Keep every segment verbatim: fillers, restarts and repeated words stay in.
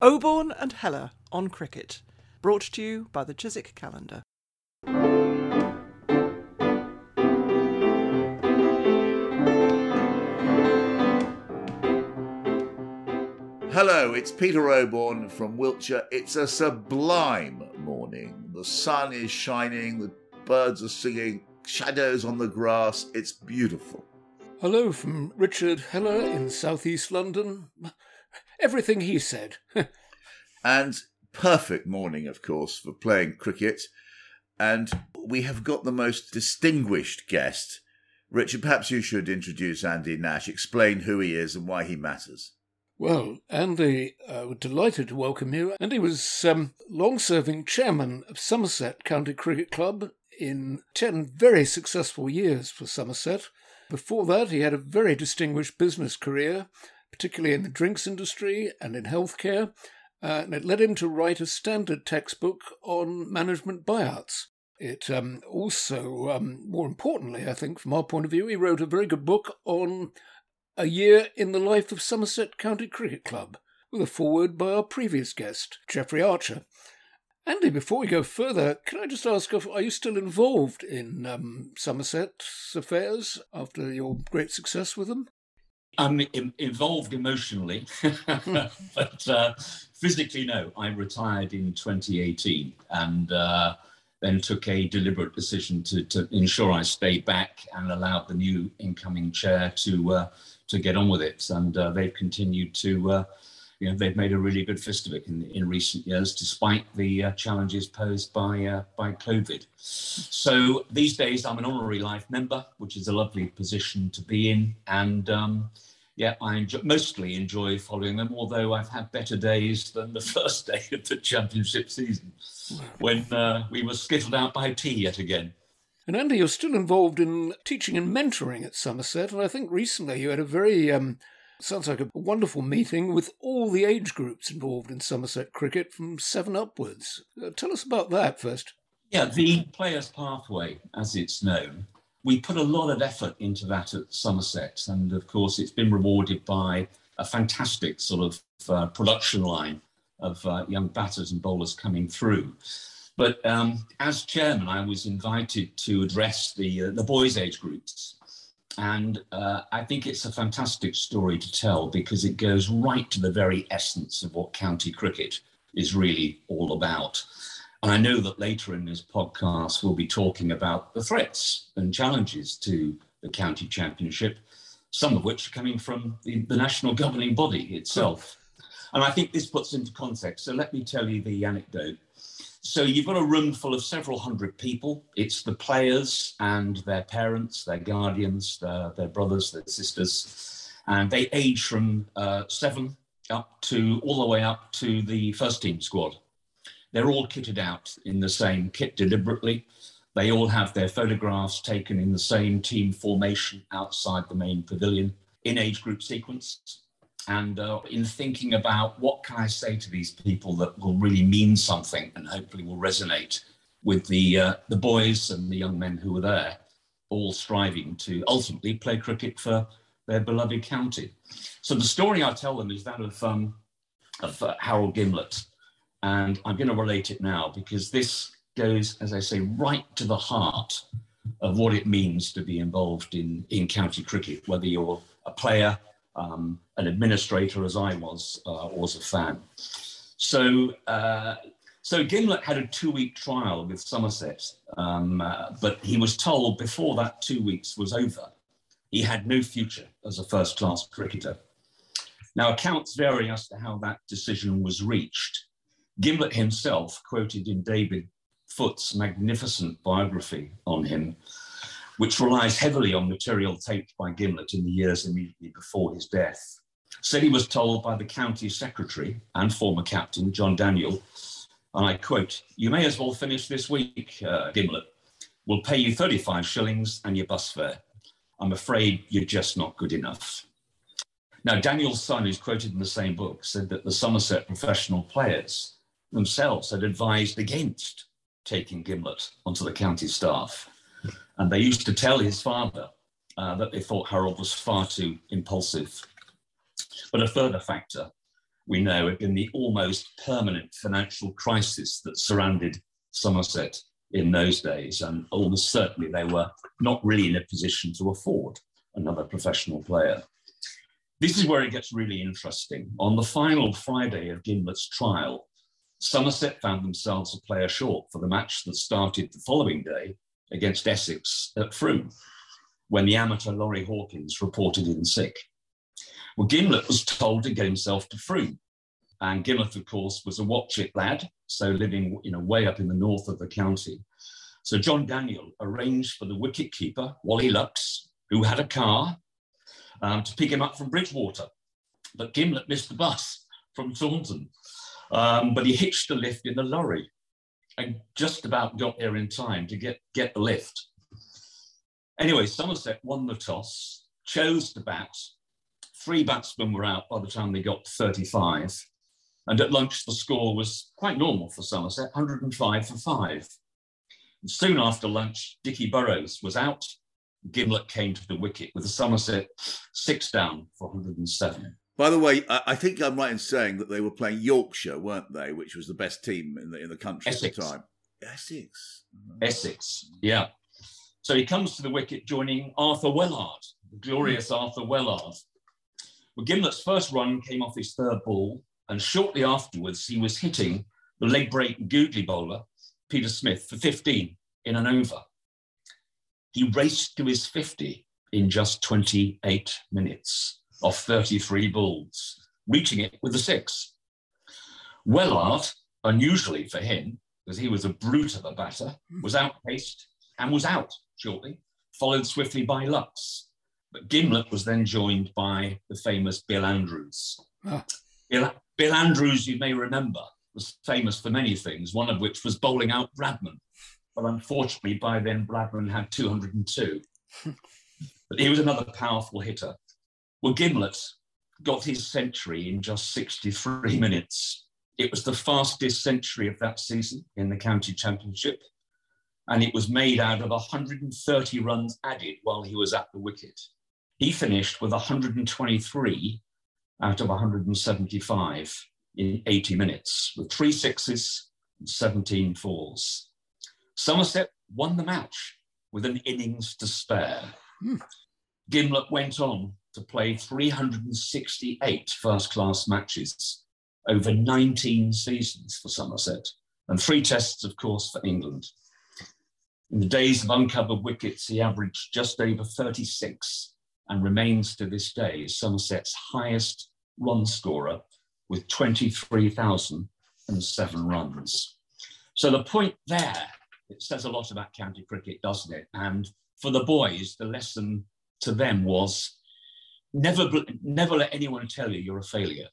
Oborne and Heller on Cricket, brought to you by the Chiswick Calendar. Hello, it's Peter Oborne from Wiltshire. It's a sublime morning. The sun is shining, the birds are singing, shadows on the grass. It's beautiful. Hello from Richard Heller in southeast London. Everything he said. And perfect morning, of course, for playing cricket. And we have got the most distinguished guest. Richard, perhaps you should introduce Andy Nash, explain who he is and why he matters. Well, Andy, uh, we're delighted to welcome you. Andy was um, long-serving chairman of Somerset County Cricket Club in ten very successful years for Somerset. Before that, he had a very distinguished business career, particularly in the drinks industry and in healthcare, uh, and it led him to write a standard textbook on management buyouts. It um, also, um, more importantly, I think, from our point of view, he wrote a very good book on a year in the life of Somerset County Cricket Club, with a foreword by our previous guest, Geoffrey Archer. Andy, before we go further, can I just ask, if, are you still involved in um, Somerset's affairs after your great success with them? I'm in- involved emotionally, but uh, physically, no. I retired in twenty eighteen and uh, then took a deliberate decision to, to ensure I stayed back and allowed the new incoming chair to uh, to get on with it. And uh, they've continued to, uh, you know, they've made a really good fist of it in, in recent years, despite the uh, challenges posed by uh, by COVID. So these days, I'm an honorary life member, which is a lovely position to be in. And um, yeah, I enjoy, mostly enjoy following them, although I've had better days than the first day of the championship season, when uh, we were skittled out by tea yet again. And Andy, you're still involved in teaching and mentoring at Somerset, and I think recently you had a very... Um, Sounds like a wonderful meeting with all the age groups involved in Somerset cricket from seven upwards. Uh, tell us about that first. Yeah, the Players' Pathway, as it's known, we put a lot of effort into that at Somerset. And of course, it's been rewarded by a fantastic sort of uh, production line of uh, young batters and bowlers coming through. But um, as chairman, I was invited to address the uh, the boys' age groups. And uh, I think it's a fantastic story to tell because it goes right to the very essence of what county cricket is really all about. And I know that later in this podcast, we'll be talking about the threats and challenges to the county championship, some of which are coming from the, the national governing body itself. And I think this puts into context. So let me tell you the anecdote. So you've got a room full of several hundred people. It's the players and their parents, their guardians, their, their brothers, their sisters, and they age from uh, seven up to all the way up to the first team squad. They're all kitted out in the same kit deliberately. They all have their photographs taken in the same team formation outside the main pavilion in age group sequence. And uh, in thinking about what can I say to these people that will really mean something and hopefully will resonate with the uh, the boys and the young men who were there, all striving to ultimately play cricket for their beloved county. So the story I tell them is that of, um, of uh, Harold Gimblett. And I'm going to relate it now because this goes, as I say, right to the heart of what it means to be involved in, in county cricket, whether you're a player, Um, an administrator as I was, uh, or as a fan. So, uh, so Gimblett had a two-week trial with Somerset, um, uh, but he was told before that two weeks was over, he had no future as a first-class cricketer. Now, accounts vary as to how that decision was reached. Gimblett himself, quoted in David Foote's magnificent biography on him, which relies heavily on material taped by Gimblett in the years immediately before his death, said he was told by the county secretary and former captain, John Daniel, and I quote, "You may as well finish this week, uh, Gimblett. We'll pay you thirty-five shillings and your bus fare. I'm afraid you're just not good enough." Now, Daniel's son, who's quoted in the same book, said that the Somerset professional players themselves had advised against taking Gimblett onto the county staff. And they used to tell his father uh, that they thought Harold was far too impulsive. But a further factor we know in the almost permanent financial crisis that surrounded Somerset in those days. And almost certainly they were not really in a position to afford another professional player. This is where it gets really interesting. On the final Friday of Gimblett's trial, Somerset found themselves a player short for the match that started the following day against Essex at Frome, when the amateur Laurie Hawkins reported in sick. Well, Gimblett was told to get himself to Frome, and Gimblett, of course, was a Watchet lad, so living, you know, way up in the north of the county. So John Daniel arranged for the wicketkeeper, Wally Luckes, who had a car, Um, to pick him up from Bridgewater. But Gimblett missed the bus from Taunton. Um, but he hitched a lift in the lorry and just about got there in time to get, get the lift. Anyway, Somerset won the toss, chose to bat. Three batsmen were out by the time they got thirty-five. And at lunch, the score was quite normal for Somerset, one hundred and five for five. And soon after lunch, Dickie Burrows was out. Gimblett came to the wicket with the Somerset six down for one hundred and seven. By the way, I think I'm right in saying that they were playing Yorkshire, weren't they? Which was the best team in the in the country Essex. At the time. Essex. Essex, yeah. So he comes to the wicket joining Arthur Wellard, the glorious mm. Arthur Wellard. Well, Gimblett's first run came off his third ball, and shortly afterwards he was hitting the leg break googly bowler, Peter Smith, for fifteen in an over. He raced to his fifty in just twenty-eight minutes off thirty-three balls, reaching it with a six. Wellard, unusually for him, because he was a brute of a batter, was outpaced and was out shortly, followed swiftly by Luckes. But Gimblett was then joined by the famous Bill Andrews. Ah. Bill, Bill Andrews, you may remember, was famous for many things, one of which was bowling out Bradman. Well, unfortunately, by then, Bradman had two hundred and two. But he was another powerful hitter. Well, Gimblett got his century in just sixty-three minutes. It was the fastest century of that season in the county championship. And it was made out of one hundred and thirty runs added while he was at the wicket. He finished with one hundred and twenty-three out of one hundred and seventy-five in eighty minutes, with three sixes and seventeen fours. Somerset won the match with an innings to spare. Hmm. Gimblett went on to play three hundred and sixty-eight first-class matches over nineteen seasons for Somerset, and three tests, of course, for England. In the days of uncovered wickets, he averaged just over thirty-six and remains to this day Somerset's highest run scorer with twenty-three thousand seven runs. So the point there, it says a lot about county cricket, doesn't it? And for the boys, the lesson to them was never, never let anyone tell you you're a failure,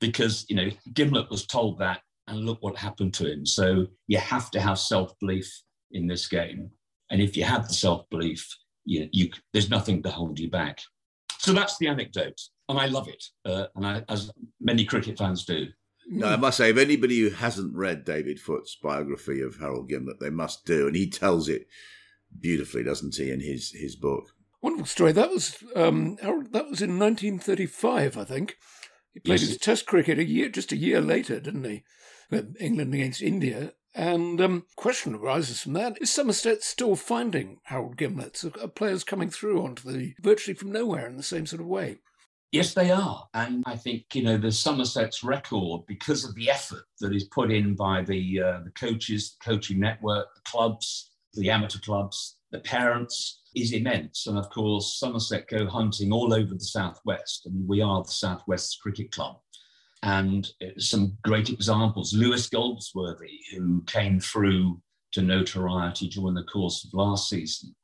because, you know, Gimblett was told that and look what happened to him. So you have to have self-belief in this game. And if you have the self-belief, you, you, there's nothing to hold you back. So that's the anecdote. And I love it. Uh, and I, as many cricket fans do. No, I must say, if anybody who hasn't read David Foote's biography of Harold Gimblett, they must do. And he tells it beautifully, doesn't he, in his, his book. Wonderful story. That was um, Harold, that was in nineteen thirty-five, I think. He played yes. his Test cricket a year, just a year later, didn't he? England against India. And um, question arises from that. Is Somerset still finding Harold Gimblett? So are players coming through onto the virtually from nowhere in the same sort of way? Yes, they are. And I think, you know, the Somerset's record, because of the effort that is put in by the uh, the coaches, the coaching network, the clubs, the amateur clubs, the parents, is immense. And of course, Somerset go hunting all over the Southwest. I mean, we are the Southwest's cricket club. And some great examples. Lewis Goldsworthy, who came through to notoriety during the course of last season.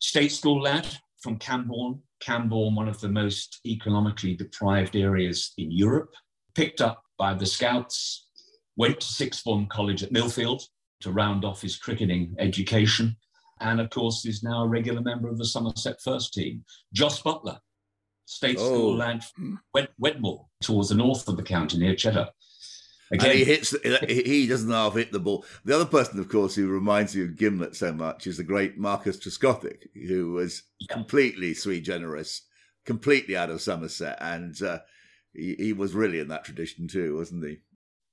State school lad from Camborne. Camborne, one of the most economically deprived areas in Europe, picked up by the Scouts, went to sixth form college at Millfield to round off his cricketing education, and of course is now a regular member of the Somerset first team. Jos Buttler, state oh. school lad from Wedmore, towards the north of the county near Cheddar. Again, and he hits. He doesn't half hit the ball. The other person, of course, who reminds you of Gimblett so much is the great Marcus Trescothick, who was yeah. completely sui generis, completely out of Somerset, and uh, he, he was really in that tradition too, wasn't he?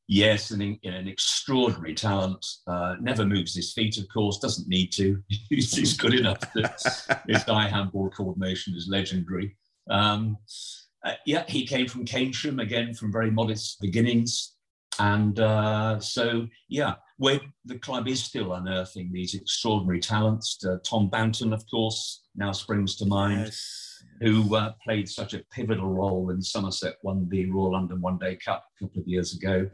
Yes, and in, in an extraordinary talent. Uh, never moves his feet, of course, doesn't need to. he's, he's good enough. That his eye handball coordination is legendary. Um, uh, yeah, he came from Keynesham, again, from very modest beginnings. And uh, so, yeah, we're, the club is still unearthing these extraordinary talents. Uh, Tom Banton, of course, now springs to mind, yes. who uh, played such a pivotal role when Somerset won the Royal London One Day Cup a couple of years ago.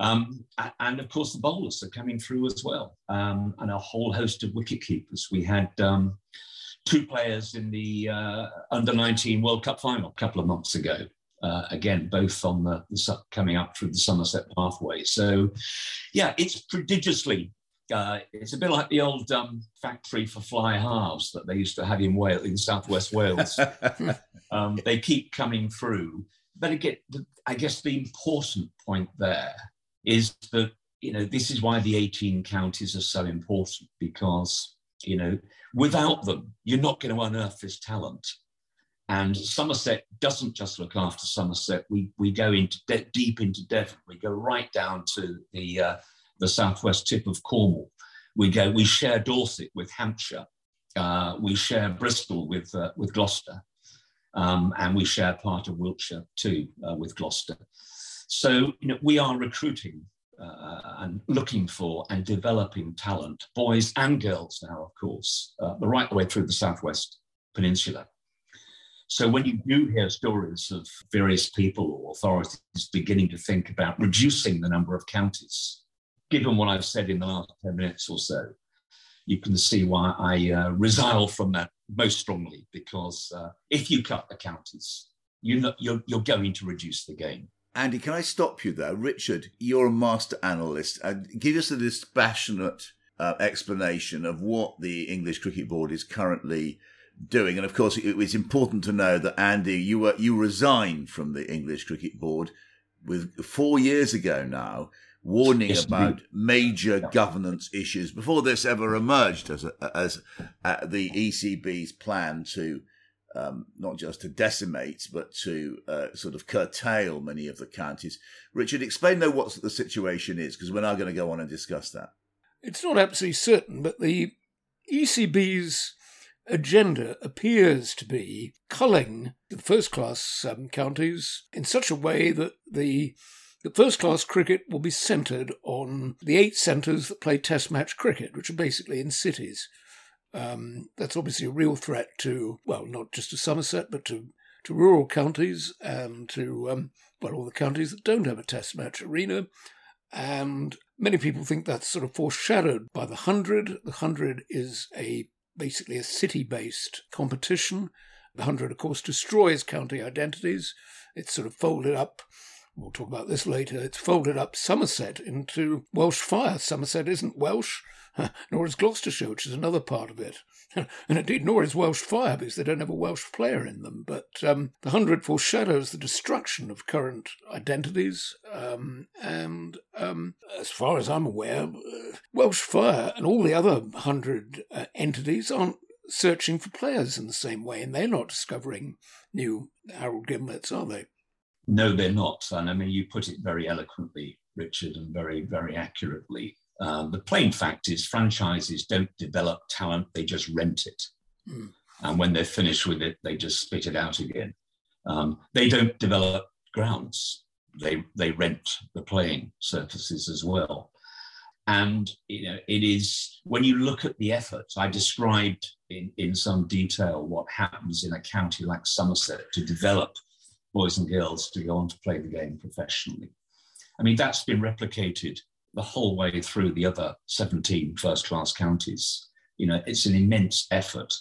Um, and, of course, the bowlers are coming through as well, um, and a whole host of wicketkeepers. We had um, two players in the uh, under nineteen World Cup final a couple of months ago, uh, again, both on the, the coming up through the Somerset pathway. So, yeah, it's prodigiously, uh, it's a bit like the old um, factory for fly halves that they used to have in Wales, in southwest Wales. um, they keep coming through. But again, I guess the important point there is that, you know, this is why the eighteen counties are so important, because, you know, without them, you're not going to unearth this talent. And Somerset doesn't just look after Somerset. We we go into de- deep into Devon. We go right down to the uh, the southwest tip of Cornwall. We go. We share Dorset with Hampshire. Uh, we share Bristol with uh, with Gloucester, um, and we share part of Wiltshire too uh, with Gloucester. So, you know, we are recruiting uh, and looking for and developing talent, boys and girls now, of course, uh, the right way through the Southwest Peninsula. So when you do hear stories of various people or authorities beginning to think about reducing the number of counties, given what I've said in the last ten minutes or so, you can see why I uh, resile from that most strongly, because uh, if you cut the counties, you're, not, you're, you're going to reduce the game. Andy, can I stop you there? Richard, you're a master analyst. And give us a dispassionate uh, explanation of what the English Cricket Board is currently doing. And of course, it, it's important to know that, Andy, you were, you resigned from the English Cricket Board with four years ago now, warning yes, about indeed. major yeah. governance issues before this ever emerged as a, as uh, the E C B's plan to Um, not just to decimate, but to uh, sort of curtail many of the counties. Richard, explain, though, what the situation is, because we're now going to go on and discuss that. It's not absolutely certain, but the E C B's agenda appears to be culling the first-class um, counties in such a way that the, the first-class cricket will be centred on the eight centres that play test match cricket, which are basically in cities. Um, that's obviously a real threat to, well, not just to Somerset, but to, to rural counties and to, um, well, all the counties that don't have a test match arena. And many people think that's sort of foreshadowed by The Hundred. The Hundred is a basically a city-based competition. The Hundred, of course, destroys county identities. It's sort of folded up. We'll talk about this later. It's folded up Somerset into Welsh Fire. Somerset isn't Welsh, nor is Gloucestershire, which is another part of it. And indeed, nor is Welsh Fire, because they don't have a Welsh player in them. But um, the Hundred foreshadows the destruction of current identities. Um, and um, as far as I'm aware, uh, Welsh Fire and all the other Hundred uh, entities aren't searching for players in the same way. And they're not discovering new Harold Gimblets, are they? No, they're not. And I mean, you put it very eloquently, Richard, and very, very accurately. Um, the plain fact is franchises don't develop talent, they just rent it. Mm. And when they're finished with it, they just spit it out again. Um, they don't develop grounds. They, they rent the playing surfaces as well. And, you know, it is, when you look at the efforts, I described in, in some detail what happens in a county like Somerset to develop boys and girls to go on to play the game professionally. I mean, that's been replicated the whole way through the other seventeen first-class counties. You know, it's an immense effort.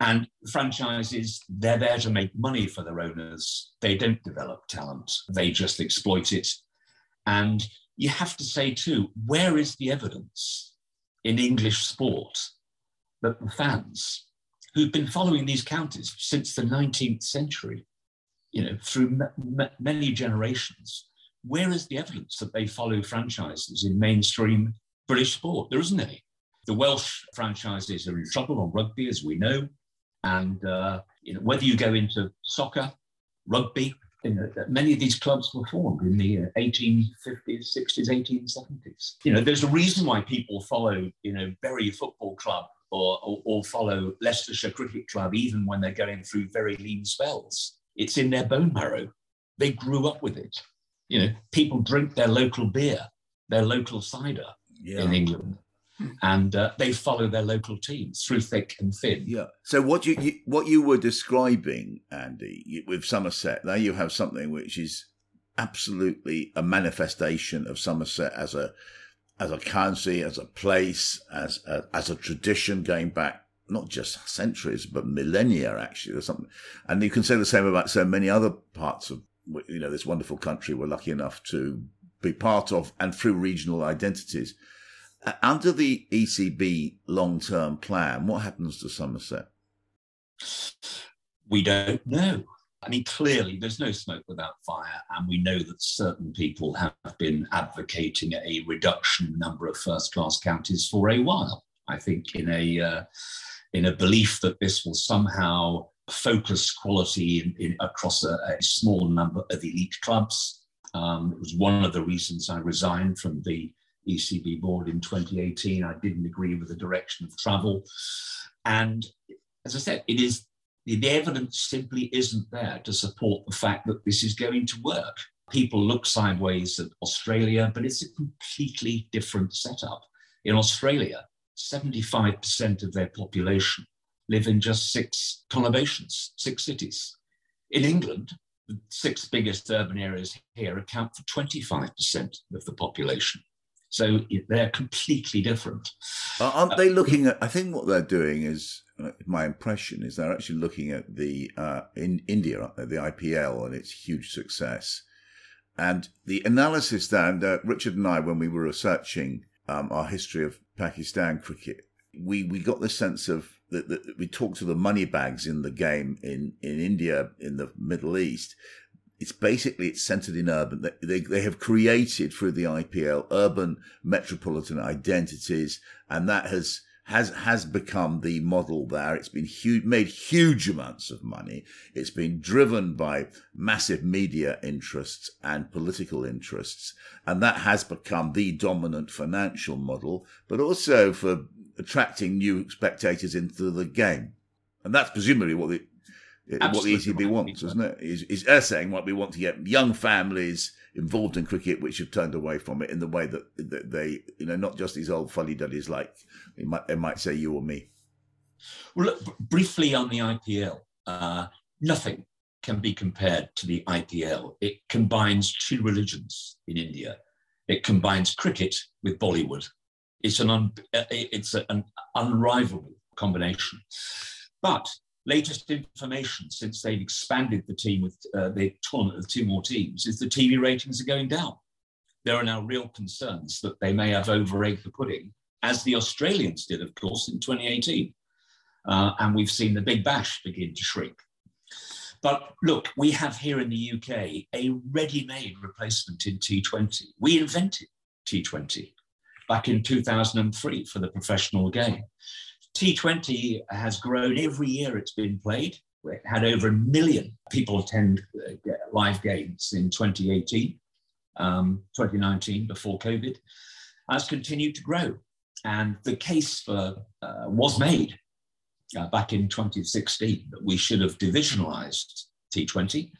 And franchises, they're there to make money for their owners. They don't develop talent. They just exploit it. And you have to say, too, where is the evidence in English sport that the fans who've been following these counties since the nineteenth century, you know, through m- m- many generations, where is the evidence that they follow franchises in mainstream British sport? There isn't any. The Welsh franchises are in trouble on rugby, as we know. And, uh, you know, whether you go into soccer, rugby, you know, that many of these clubs were formed in the eighteen fifties, sixties, eighteen seventies. You know, there's a reason why people follow, you know, Bury Football Club or, or, or follow Leicestershire Cricket Club, even when they're going through very lean spells. It's in their bone marrow. They grew up with it. You know, people drink their local beer, their local cider yeah. in England. And uh, they follow their local teams through thick and thin. Yeah. So what you, you what you were describing, Andy, you, with Somerset, there you have something which is absolutely a manifestation of Somerset as a as a county, as a place, as a, as a tradition going back not just centuries but millennia actually, or something. And you can say the same about so many other parts of, you know, this wonderful country we're lucky enough to be part of, and through regional identities. Under the E C B long-term plan, what happens to Somerset? We don't know. I mean, clearly, there's no smoke without fire, and we know that certain people have been advocating a reduction in the number of first-class counties for a while. I think in a uh, in a belief that this will somehow focus quality in, in, across a, a small number of elite clubs. Um, it was one of the reasons I resigned from the E C B board in twenty eighteen. I didn't agree with the direction of travel. And as I said, it is the evidence simply isn't there to support the fact that this is going to work. People look sideways at Australia, but it's a completely different setup. In Australia, seventy-five percent of their population live in just six conurbations, six cities. In England, the six biggest urban areas here account for twenty-five percent of the population. So they're completely different. Uh, aren't they looking at, I think what they're doing is, my impression is they're actually looking at the, uh, in India, aren't they, the I P L and its huge success. And the analysis then, uh, Richard and I, when we were researching um, our history of Pakistan cricket, we, we got the sense of, that, that we talked to the money bags in the game in, in India, in the Middle East. It's basically, it's centered in urban. They, they they have created through the I P L urban metropolitan identities, and that has has has become the model there. It's been huge, made huge amounts of money. It's been driven by massive media interests and political interests, and that has become the dominant financial model, but also for attracting new spectators into the game, and that's presumably what the Absolutely. What the E C B wants, isn't it? Is, is they're saying, what we want to get young families involved in cricket, which have turned away from it in the way that, that they, you know, not just these old fuddy-duddies like they might, they might say you or me. Well, look, briefly on the I P L, uh, nothing can be compared to the I P L. It combines two religions in India. It combines cricket with Bollywood. It's an un, it's an unrivaled combination, but. Latest information since they've expanded the team with uh, the tournament with two more teams is the T V ratings are going down. There are now real concerns that they may have over-egged the pudding, as the Australians did, of course, in twenty eighteen. Uh, and we've seen the Big Bash begin to shrink. But look, we have here in the U K a ready-made replacement in T twenty. We invented T twenty back in two thousand three for the professional game. T twenty has grown every year it's been played. It had over a million people attend live games in twenty eighteen, um, twenty nineteen, before COVID. Has continued to grow. And the case for uh, was made uh, back in twenty sixteen that we should have divisionalised T twenty.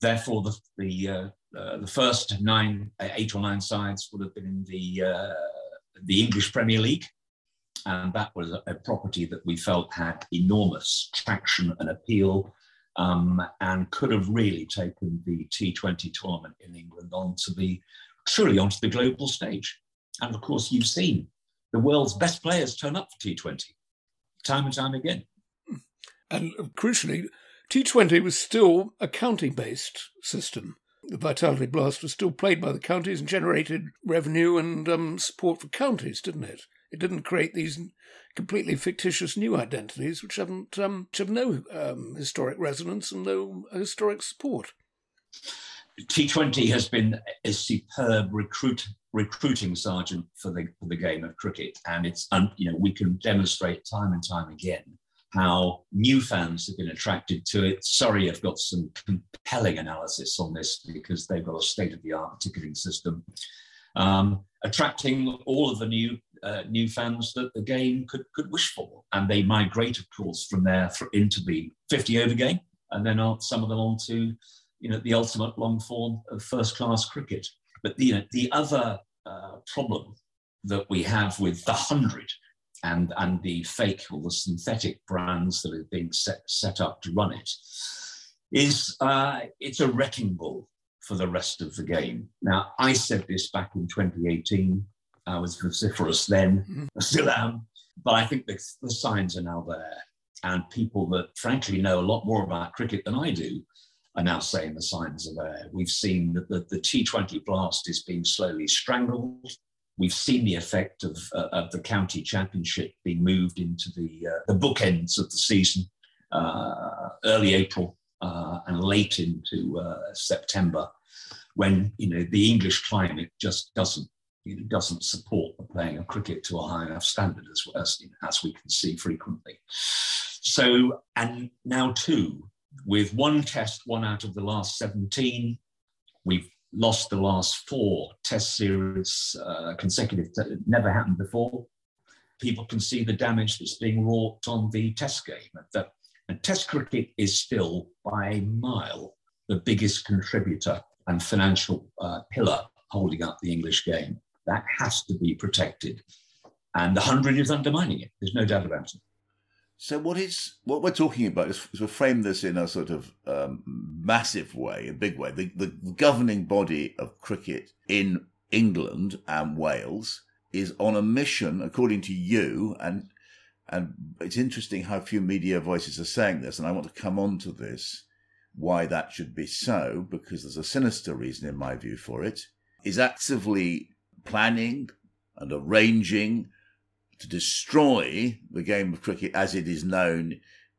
Therefore, the the, uh, uh, the first nine, eight or nine sides would have been in the uh, the English Premier League. And that was a property that we felt had enormous traction and appeal, um, and could have really taken the T twenty tournament in England onto the, truly onto the global stage. And of course, you've seen the world's best players turn up for T twenty time and time again. And crucially, T twenty was still a county-based system. The Vitality Blast was still played by the counties and generated revenue and um, support for counties, didn't it? It didn't create these completely fictitious new identities, which haven't, um, which have no um, historic resonance and no historic support. T twenty has been a superb recruit, recruiting sergeant for the for the game of cricket, and it's um, you know we can demonstrate time and time again how new fans have been attracted to it. Surrey have got some compelling analysis on this because they've got a state-of-the-art ticketing system, um, attracting all of the new uh, new fans that the game could, could wish for. And they migrate, of course, from there into the fifty-over game, and then some of them on to, you know, the ultimate long form of first-class cricket. But the, you know, the other uh, problem that we have with the Hundred and, and the fake or the synthetic brands that are being set, set up to run it is uh, it's a wrecking ball for the rest of the game. Now, I said this back in twenty eighteen. I was vociferous then, I still am. But I think the, the signs are now there. And people that frankly know a lot more about cricket than I do are now saying the signs are there. We've seen that the, the T twenty blast is being slowly strangled. We've seen the effect of, uh, of the county championship being moved into the, uh, the bookends of the season, uh, early April uh, and late into uh, September, when, you know, the English climate just doesn't it doesn't support the playing of cricket to a high enough standard, as as, you know, as we can see frequently. So, and now too, with one test, one out of the last seventeen, we've lost the last four test series uh, consecutive. T- never happened before. People can see the damage that's being wrought on the test game. The, and test cricket is still, by a mile, the biggest contributor and financial uh, pillar holding up the English game. That has to be protected. And the Hundred is undermining it. There's no doubt about it. So what is what we're talking about is, is we'll frame this in a sort of um, massive way, a big way. The, the governing body of cricket in England and Wales is on a mission, according to you, and and it's interesting how few media voices are saying this, and I want to come on to this, why that should be so, because there's a sinister reason, in my view, for it, is actively planning and arranging to destroy the game of cricket as it is known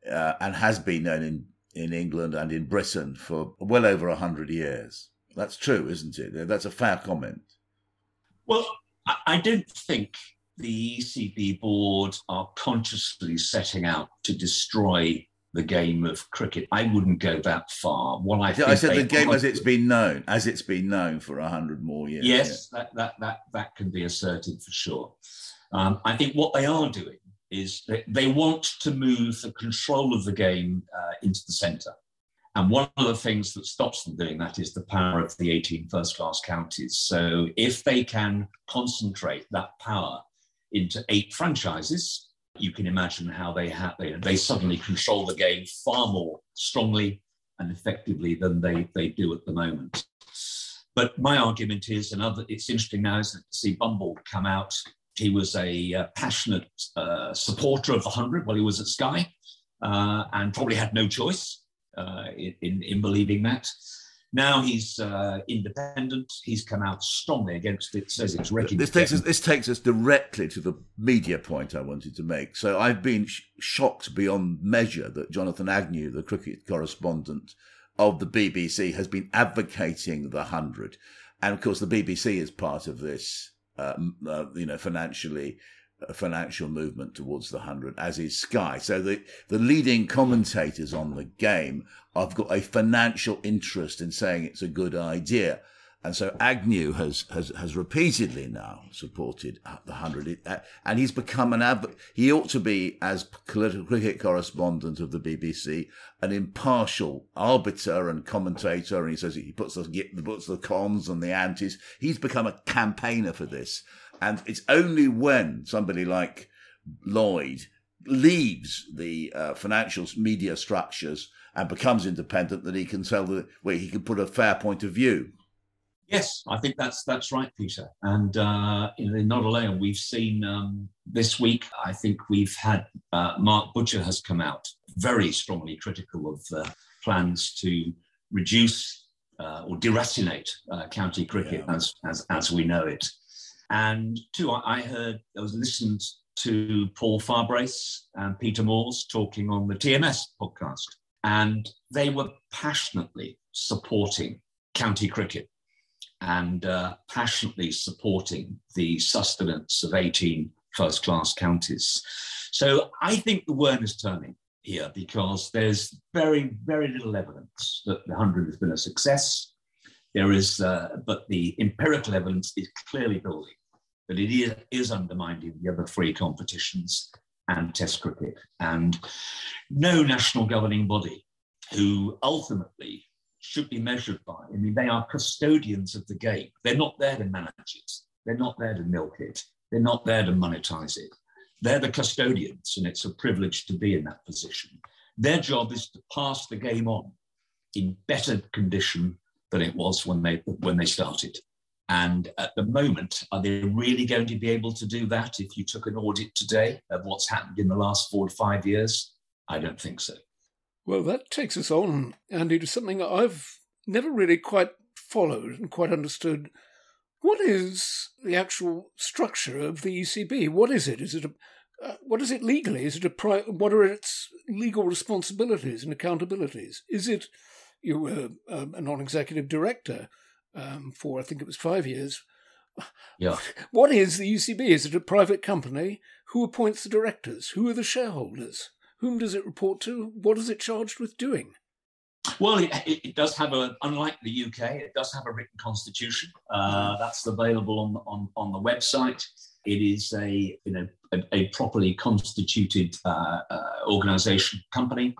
uh, and has been known in, in England and in Britain for well over one hundred years. That's true, isn't it? That's a fair comment. Well, I don't think the E C B board are consciously setting out to destroy the game of cricket. I wouldn't go that far. What I, I think said the game as it's been known, as it's been known for one hundred more years. Yes, yeah. that, that, that, that can be asserted for sure. Um, I think what they are doing is that they want to move the control of the game uh, into the centre. And one of the things that stops them doing that is the power of the eighteen first-class counties. So if they can concentrate that power into eight franchises, you can imagine how they have, they, they suddenly control the game far more strongly and effectively than they, they do at the moment. But my argument is, and other, it's interesting now, isn't it, to see Bumble come out. He was a uh, passionate uh, supporter of the Hundred while he was at Sky uh, and probably had no choice uh, in, in believing that. Now he's uh, independent. He's come out strongly against it, says it's wrecking. This takes, us, this takes us directly to the media point I wanted to make. So I've been sh- shocked beyond measure that Jonathan Agnew, the cricket correspondent of the B B C, has been advocating the Hundred. And, of course, the B B C is part of this Uh, uh, you know, financially, uh, financial movement towards the Hundred, as is Sky. So the, the leading commentators on the game have got a financial interest in saying it's a good idea. And so Agnew has, has, has repeatedly now supported the Hundred. Uh, and he's become an advocate. He ought to be, as cricket correspondent of the B B C, an impartial arbiter and commentator. And he says he puts the, puts the cons and the antis. He's become a campaigner for this. And it's only when somebody like Lloyd leaves the uh, financial media structures and becomes independent that he can tell the way he can put a fair point of view. Yes, I think that's that's right, Peter. And uh, you know, they're not alone. We've seen um, this week, I think we've had uh, Mark Butcher has come out very strongly critical of uh, plans to reduce uh, or deracinate uh, county cricket yeah. as, as as we know it. And two, I heard, I was listened to Paul Farbrace and Peter Moores talking on the T M S podcast, and they were passionately supporting county cricket and uh, passionately supporting the sustenance of eighteen first-class counties. So I think the worm is turning. here because there's very, very little evidence that the Hundred has been a success. There is, uh, but the empirical evidence is clearly building, that it is, is undermining the other three competitions and Test cricket. And no national governing body, who ultimately should be measured by, I mean, they are custodians of the game. They're not there to manage it. They're not there to milk it. They're not there to monetize it. They're the custodians, and it's a privilege to be in that position. Their job is to pass the game on in better condition than it was when they when they started. And at the moment, are they really going to be able to do that if you took an audit today of what's happened in the last four to five years? I don't think so. Well, that takes us on, Andy, to something I've never really quite followed and quite understood. What is the actual structure of the E C B? What is it? Is it a, uh, what is it legally? Is it a pri- what are its legal responsibilities and accountabilities? Is it, you were uh, a non-executive director um, for, I think it was five years. Yeah. What is the E C B? Is it a private company? Who appoints the directors? Who are the shareholders? Whom does it report to? What is it charged with doing? Well, it, it does have a, unlike the U K, it does have a written constitution. Uh, that's available on, on, on the website. It is a, you know, a, a properly constituted uh, uh, organisation, company.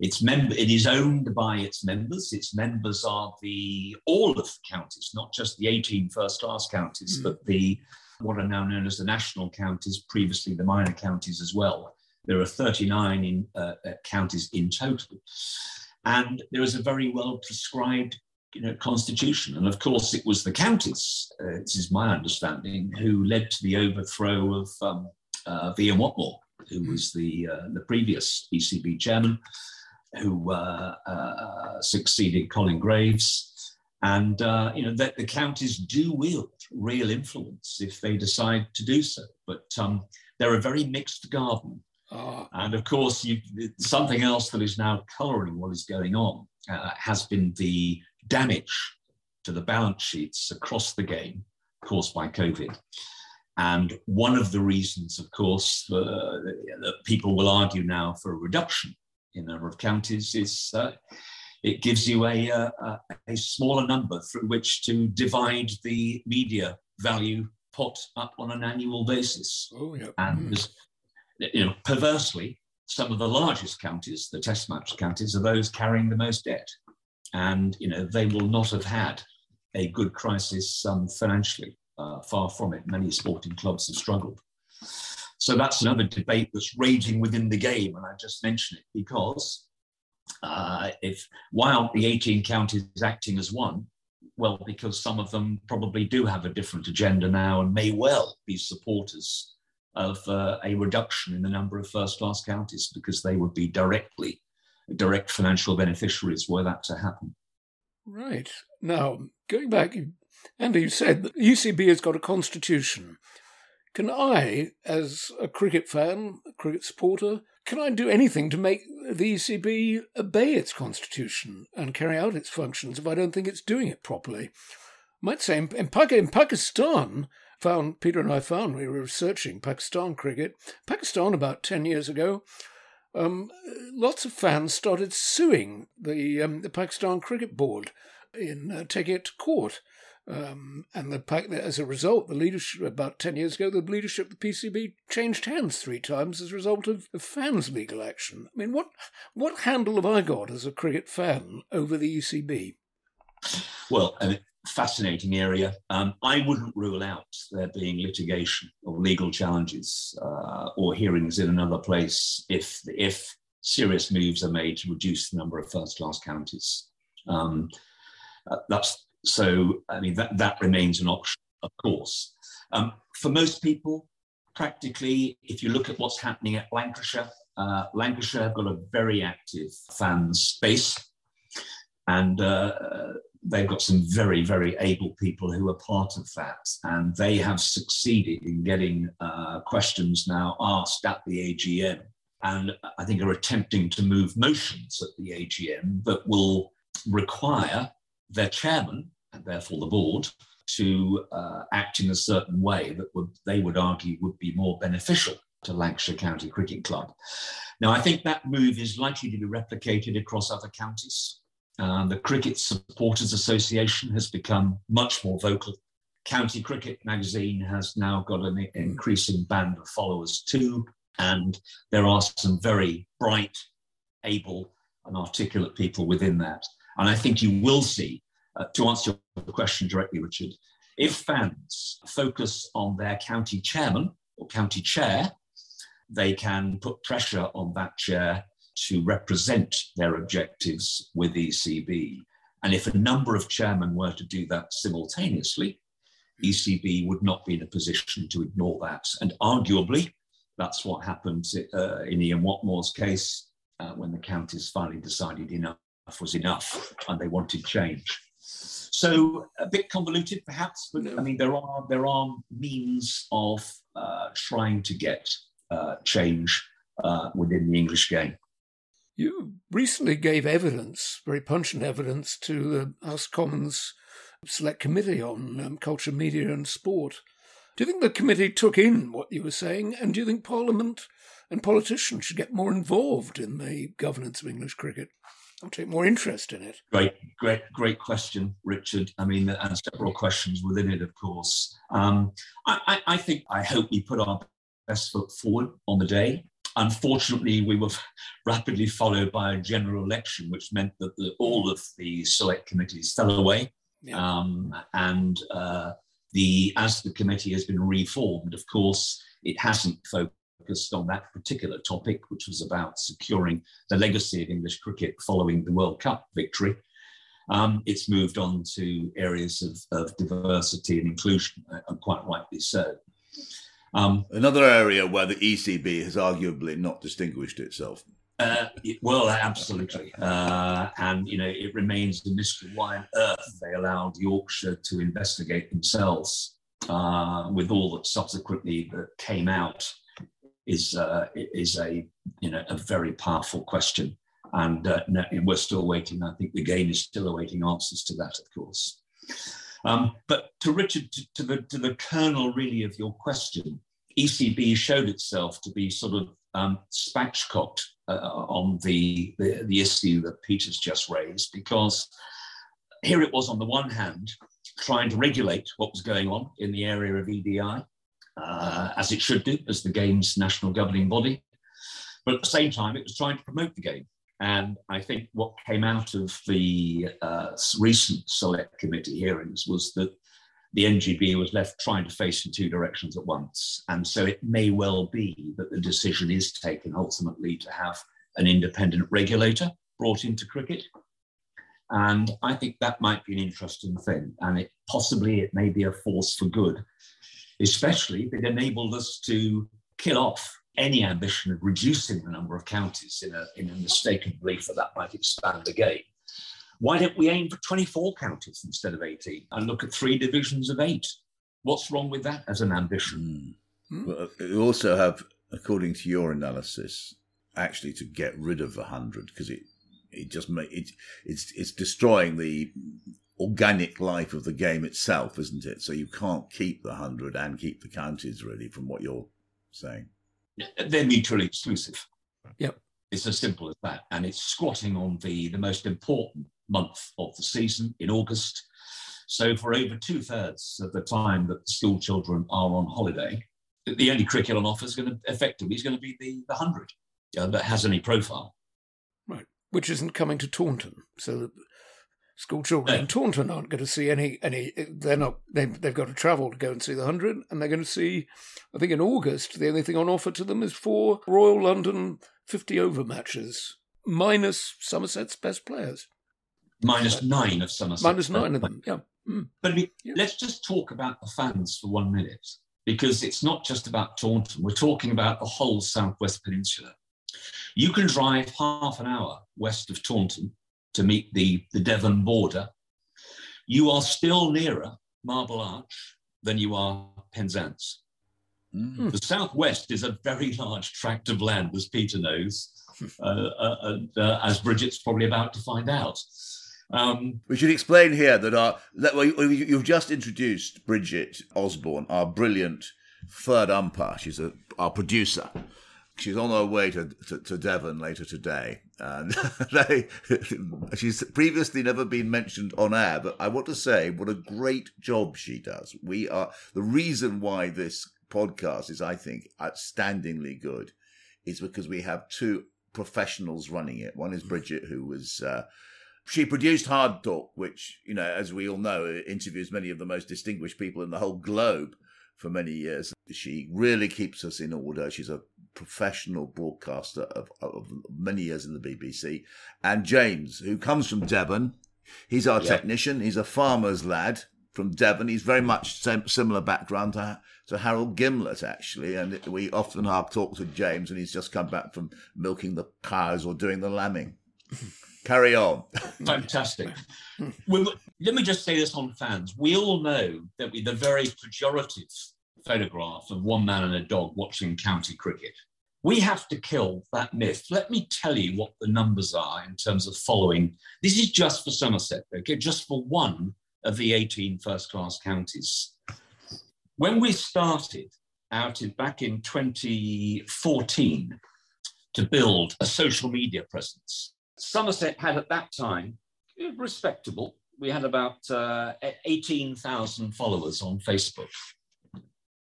It's member. It is owned by its members. Its members are the all of the counties, not just the eighteen first-class counties, mm. but the what are now known as the national counties, previously the minor counties as well. There are thirty-nine in, uh, counties in total. And there is a very well prescribed, you know, constitution. And of course, it was the counties, uh, this is my understanding, who led to the overthrow of um, uh, Ian Watmore, who was the, uh, the previous E C B chairman, who uh, uh, succeeded Colin Graves. And, uh, you know, that the counties do wield real influence if they decide to do so. But um, they're a very mixed garden. Oh. And of course, you, something else that is now colouring what is going on uh, has been the damage to the balance sheets across the game caused by COVID. And one of the reasons, of course, uh, that people will argue now for a reduction in the number of counties is uh, it gives you a, a, a smaller number through which to divide the media value pot up on an annual basis. Oh, yeah. And mm. you know, perversely, some of the largest counties, the test match counties, are those carrying the most debt. And, you know, they will not have had a good crisis um, financially. Uh, far from it. Many sporting clubs have struggled. So that's another debate that's raging within the game. And I just mention it because uh, if why aren't the eighteen counties acting as one? Well, because some of them probably do have a different agenda now and may well be supporters of uh, a reduction in the number of first-class counties because they would be directly, direct financial beneficiaries were that to happen. Right. Now, going back, Andy, you said that the U C B has got a constitution. Can I, as a cricket fan, a cricket supporter, can I do anything to make the E C B obey its constitution and carry out its functions if I don't think it's doing it properly? I might say in, in, in Pakistan... Found Peter and I found we were researching Pakistan cricket. Pakistan about ten years ago, um, lots of fans started suing the um, the Pakistan Cricket Board in uh, taking it to court, um, and the as a result, the leadership about ten years ago, the leadership of the P C B changed hands three times as a result of, of fans' legal action. I mean, what what handle have I got as a cricket fan over the E C B? Well. I mean- Fascinating area. Um, I wouldn't rule out there being litigation or legal challenges uh, or hearings in another place if if serious moves are made to reduce the number of first-class counties. Um, that's so. I mean that that remains an option, of course. Um, for most people, practically, if you look at what's happening at Lancashire, uh, Lancashire have got a very active fan space, and. Uh, They've got some very, very able people who are part of that. And they have succeeded in getting uh, questions now asked at the A G M. And I think are attempting to move motions at the A G M that will require their chairman, and therefore the board, to uh, act in a certain way that would, they would argue would be more beneficial to Lancashire County Cricket Club. Now, I think that move is likely to be replicated across other counties. Um, the Cricket Supporters Association has become much more vocal. County Cricket Magazine has now got an increasing band of followers too, and there are some very bright, able and articulate people within that. And I think you will see, uh, to answer your question directly, Richard, if fans focus on their county chairman or county chair, they can put pressure on that chair to represent their objectives with E C B. And if a number of chairmen were to do that simultaneously, E C B would not be in a position to ignore that. And arguably, that's what happened uh, in Ian Watmore's case uh, when the counties finally decided enough was enough and they wanted change. So a bit convoluted, perhaps, but I mean, there are, there are means of uh, trying to get uh, change uh, within the English game. You recently gave evidence, very pungent evidence, to the House Commons Select Committee on um, Culture, Media and Sport. Do you think the committee took in what you were saying? And do you think Parliament and politicians should get more involved in the governance of English cricket? I'll take more interest in it. Great, great, great question, Richard. I mean, and several questions within it, of course. Um, I, I, I think, I hope we put our best foot forward on the day. Unfortunately, we were rapidly followed by a general election, which meant that the, all of the select committees fell away. Yeah. Um, and uh, the as the committee has been reformed, of course, it hasn't focused on that particular topic, which was about securing the legacy of English cricket following the World Cup victory. Um, it's moved on to areas of, of diversity and inclusion, and quite rightly so. Um, Another area where the E C B has arguably not distinguished itself. Uh, it, well, absolutely. Uh, and, you know, it remains a mystery why on earth they allowed Yorkshire to investigate themselves uh, with all that subsequently that came out is uh, is a, you know, a very powerful question. And uh, no, we're still waiting. I think the game is still awaiting answers to that, of course. Um, but to Richard, to, to, the, to the kernel really of your question, E C B showed itself to be sort of um, spatchcocked uh, on the, the, the issue that Peter's just raised, because here it was on the one hand trying to regulate what was going on in the area of E D I, uh, as it should do, as the game's national governing body. But at the same time, it was trying to promote the game. And I think what came out of the uh, recent select committee hearings was that the N G B was left trying to face in two directions at once. And so it may well be that the decision is taken ultimately to have an independent regulator brought into cricket. And I think that might be an interesting thing. And it possibly it may be a force for good, especially if it enabled us to kill off any ambition of reducing the number of counties in a, in a mistaken belief that that might expand the game. Why don't we aim for twenty-four counties instead of eighteen and look at three divisions of eight? What's wrong with that as an ambition? Mm. Hmm? Well, you also have, according to your analysis, actually to get rid of the hundred, because it it just it it's it's destroying the organic life of the game itself, isn't it? So you can't keep the hundred and keep the counties, really, from what you're saying. They're mutually exclusive. Yep. It's as simple as that. And it's squatting on the, the most important month of the season in August. So for over two-thirds of the time that the school children are on holiday, the only cricket on offer is going to effectively is going to be the, the hundred uh, that has any profile. Right, which isn't coming to Taunton. So the school children no. in Taunton aren't going to see any... any. They're not, they've, they've got to travel to go and see the hundred, and they're going to see, I think in August, the only thing on offer to them is four Royal London fifty-over matches, minus Somerset's best players. Minus nine of Somerset. Minus nine of them, yeah. Mm. But I mean, yeah. Let's just talk about the fans for one minute, because it's not just about Taunton. We're talking about the whole South West Peninsula. You can drive half an hour west of Taunton to meet the, the Devon border. You are still nearer Marble Arch than you are Penzance. Mm. The southwest is a very large tract of land, as Peter knows, uh, uh, uh, as Bridget's probably about to find out. Um, we should explain here that, our, that well, you've just introduced Bridget Osborne, our brilliant third umpire. She's a, our producer. She's on her way to, to, to Devon later today. And they, she's previously never been mentioned on air, but I want to say what a great job she does. We are the reason why this podcast is, I think, outstandingly good is because we have two professionals running it. One is Bridget, who was... Uh, She produced Hard Talk, which, you know, as we all know, interviews many of the most distinguished people in the whole globe for many years. She really keeps us in order. She's a professional broadcaster of, of many years in the B B C. And James, who comes from Devon, he's our yeah. technician. He's a farmer's lad from Devon. He's very much sim- similar background to, to Harold Gimblett, actually. And we often have talked to James, and he's just come back from milking the cows or doing the lambing. Carry on. Fantastic. We, let me just say this on fans. We all know that we, the very pejorative photograph of one man and a dog watching county cricket. We have to kill that myth. Let me tell you what the numbers are in terms of following. This is just for Somerset, okay? Just for one of the eighteen first-class counties. When we started out in, back in twenty fourteen to build a social media presence, Somerset had at that time, respectable, we had about uh, eighteen thousand followers on Facebook.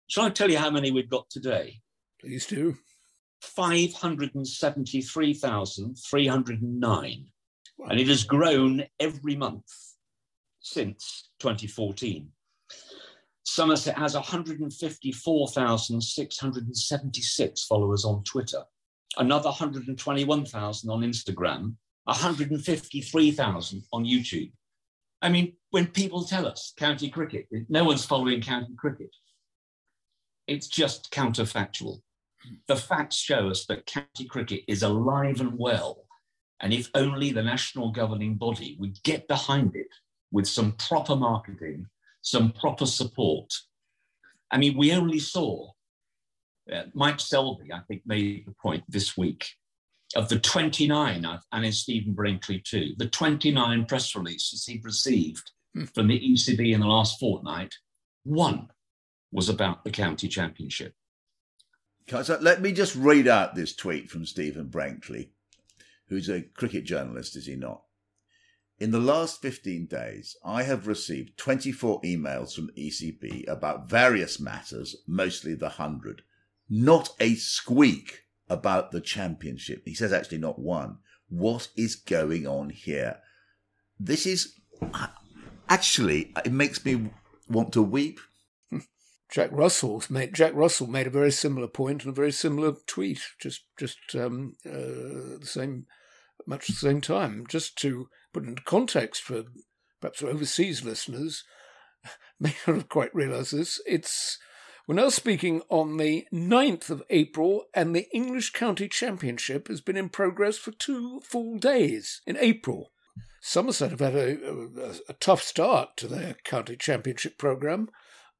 Shall I tell you how many we've got today? Please do. five hundred seventy-three thousand three hundred nine. Wow. And it has grown every month since twenty fourteen. Somerset has one hundred fifty-four thousand six hundred seventy-six followers on Twitter, another one hundred twenty-one thousand on Instagram, one hundred fifty-three thousand on YouTube. I mean, when people tell us county cricket, no one's following county cricket. It's just counterfactual. The facts show us that county cricket is alive and well. And if only the national governing body would get behind it with some proper marketing, some proper support. I mean, we only saw Uh, Mike Selby, I think, made the point this week of the twenty-nine, and it's Stephen Brinkley too, the twenty-nine press releases he'd received from the E C B in the last fortnight, one was about the county championship. So let me just read out this tweet from Stephen Brinkley, who's a cricket journalist, is he not? In the last fifteen days, I have received twenty-four emails from E C B about various matters, mostly the Hundred. Not a squeak about the championship. He says actually not one. What is going on here? This is, actually, it makes me want to weep. Jack Russell's made, Jack Russell made a very similar point and a very similar tweet, just just um, uh, the same, much the same time. Just to put into context for perhaps for overseas listeners, may not have quite realised this, it's... We're now speaking on the ninth of April, and the English County Championship has been in progress for two full days in April. Somerset have had a, a, a tough start to their County Championship programme,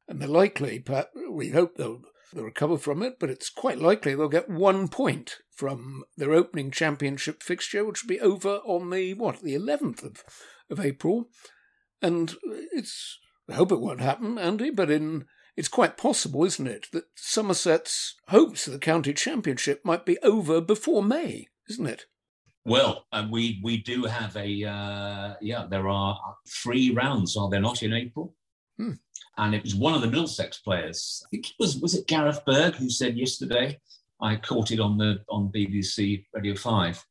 and they're likely, perhaps, we hope they'll, they'll recover from it, but it's quite likely they'll get one point from their opening Championship fixture, which will be over on the, what, the eleventh of April. And it's, I hope it won't happen, Andy, but in... It's quite possible, isn't it, that Somerset's hopes of the county championship might be over before May, isn't it? Well, and we we do have a uh, yeah. There are three rounds, are there not, in April? Hmm. And it was one of the Middlesex players. I think it was was it Gareth Berg who said yesterday. I caught it on the on B B C Radio Five.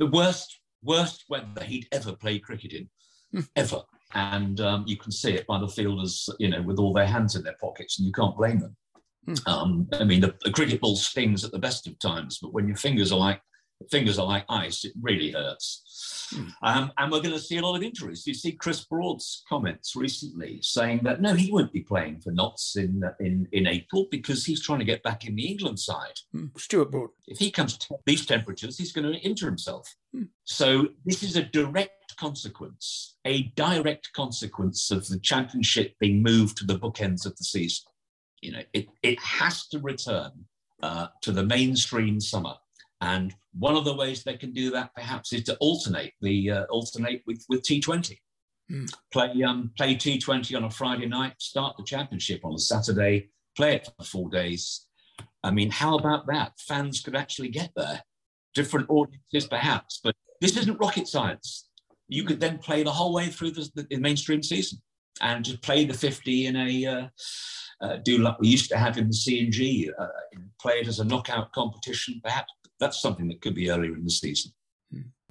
The worst worst weather he'd ever played cricket in, hmm. ever. And um, you can see it by the fielders, you know, with all their hands in their pockets, and you can't blame them. Mm. Um, I mean, the, the cricket ball stings at the best of times, but when your fingers are like fingers are like ice, it really hurts. Mm. Um, and we're going to see a lot of injuries. You see Chris Broad's comments recently saying that no, he won't be playing for Notts in in in April because he's trying to get back in the England side. Mm. Stuart Broad, if he comes to these temperatures, he's going to injure himself. Mm. So this is a direct consequence, a direct consequence of the championship being moved to the bookends of the season. You know, it, it has to return uh, to the mainstream summer. And one of the ways they can do that, perhaps, is to alternate the uh, alternate with, with T twenty. Mm. Play um, play T twenty on a Friday night, start the championship on a Saturday, play it for four days. I mean, how about that? Fans could actually get there. Different audiences, perhaps, but this isn't rocket science. You could then play the whole way through the, the mainstream season and just play the fifty in a, uh, uh, do like we used to have in the C and G, uh, play it as a knockout competition, perhaps. That's something that could be earlier in the season.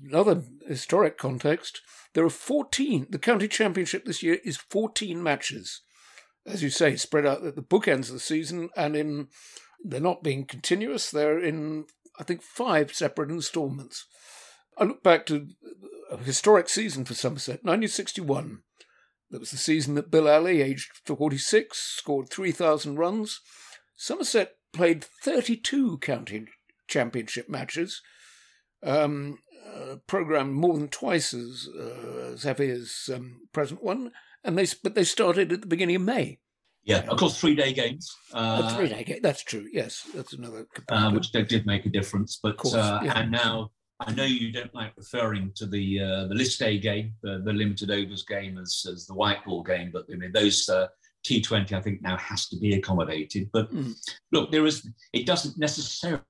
Another historic context, there are fourteen, the county championship this year is fourteen matches, as you say, spread out at the bookends of the season, and in they're not being continuous, they're in, I think, five separate instalments. I look back to a historic season for Somerset, nineteen sixty-one. That was the season that Bill Alley, aged forty-six, scored three thousand runs. Somerset played thirty-two county championship matches, um, uh, programmed more than twice as, uh, as heavy as um, present one, and they but they started at the beginning of May. Yeah, of course, three-day games. Uh, a three-day game, that's true, yes. That's another component. Uh, which they did make a difference. But course, uh, yeah. And now, I know you don't like referring to the uh, the list day game, the, the limited overs game as, as the white ball game, but I mean, those uh, T twenty, I think, now has to be accommodated. But mm. look, there is it doesn't necessarily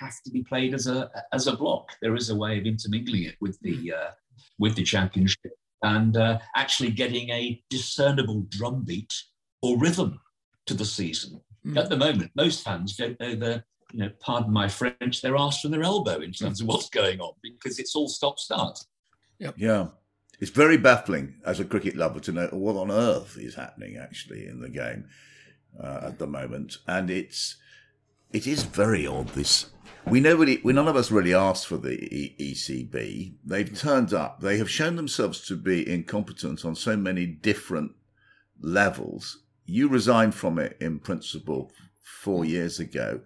have to be played as a as a block. There is a way of intermingling it with the, uh, with the championship and uh, actually getting a discernible drumbeat or rhythm to the season. Mm. At the moment, most fans don't know the, you know, pardon my French, their arse from their elbow in terms of what's going on because it's all stop-start. Yep. Yeah. It's very baffling as a cricket lover to know what on earth is happening actually in the game uh, at the moment. And it's, it is very odd this. We nobody, we none of us really asked for the E C B. They've turned up. They have shown themselves to be incompetent on so many different levels. You resigned from it in principle four years ago.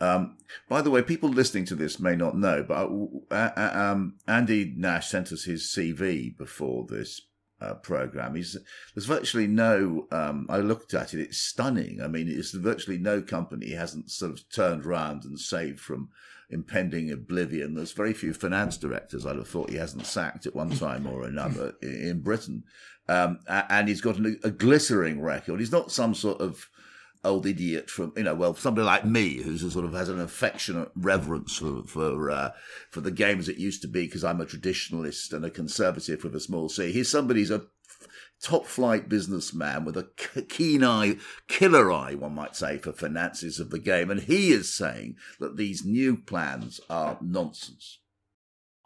Um, by the way, people listening to this may not know, but uh, um, Andy Nash sent us his C V before this uh, programme. He's, there's virtually no, um, I looked at it, it's stunning. I mean, it's virtually no company he hasn't sort of turned round and saved from impending oblivion. There's very few finance directors I'd have thought he hasn't sacked at one time or another in Britain. Um, and he's got an, a glittering record. He's not some sort of old idiot from, you know, well, somebody like me who's a sort of has an affectionate reverence for for, uh, for the game as it used to be because I'm a traditionalist and a conservative with a small c. Here's somebody who's a top flight businessman with a keen eye, killer eye, one might say, for finances of the game. And he is saying that these new plans are nonsense.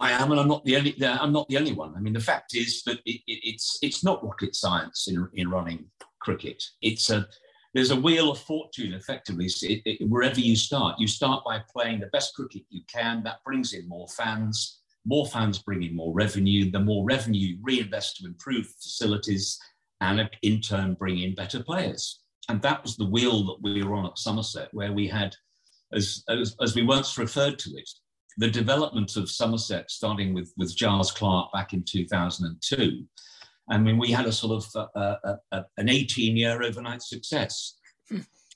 I am, and I'm not the only. I'm not the only one. I mean, the fact is that it, it, it's it's not rocket science in in running cricket. It's a there's a wheel of fortune, effectively. It, it, wherever you start, you start by playing the best cricket you can. That brings in more fans. More fans bring in more revenue. The more revenue you reinvest to improve facilities, and in turn bring in better players. And that was the wheel that we were on at Somerset, where we had, as as, as we once referred to it, the development of Somerset, starting with, with Giles Clark back in two thousand two, I mean, we had a sort of uh, uh, uh, an eighteen-year overnight success.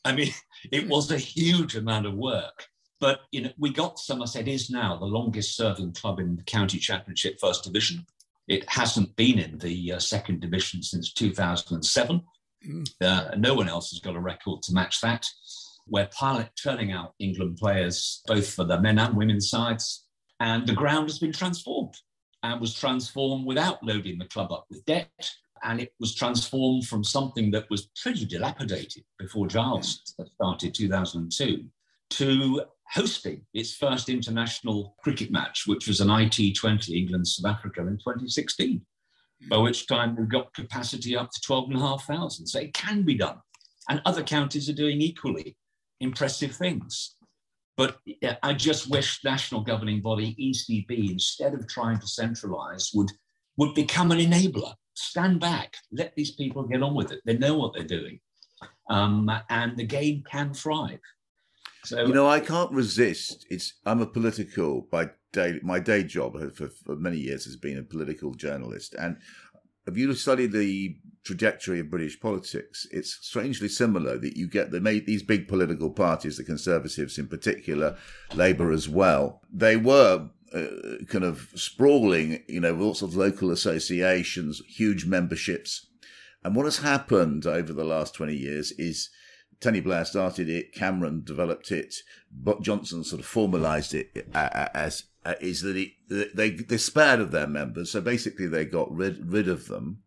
I mean, it was a huge amount of work. But, you know, we got Somerset is now the longest-serving club in the county championship first division. It hasn't been in the uh, second division since two thousand seven. Mm. Uh, no one else has got a record to match that. We're pilot turning out England players, both for the men and women's sides. And the ground has been transformed and was transformed without loading the club up with debt. And it was transformed from something that was pretty dilapidated before Giles started two thousand two to hosting its first international cricket match, which was an I T twenty England-South Africa in twenty sixteen, by which time we got capacity up to twelve thousand five hundred. So it can be done. And other counties are doing equally impressive things. But uh, I just wish national governing body, E C B, instead of trying to centralise, would, would become an enabler. Stand back, let these people get on with it. They know what they're doing. Um, and the game can thrive. So, you know, I can't resist. It's I'm a political, by day, my day job for, for many years has been a political journalist. And if you study the trajectory of British politics, it's strangely similar that you get the, these big political parties, the Conservatives in particular, Labour as well. They were uh, kind of sprawling, you know, with all sorts of local associations, huge memberships. And what has happened over the last twenty years is Tony Blair started it, Cameron developed it, but Johnson sort of formalised it uh, as uh, is that it, they despaired of their members, so basically they got rid rid of them.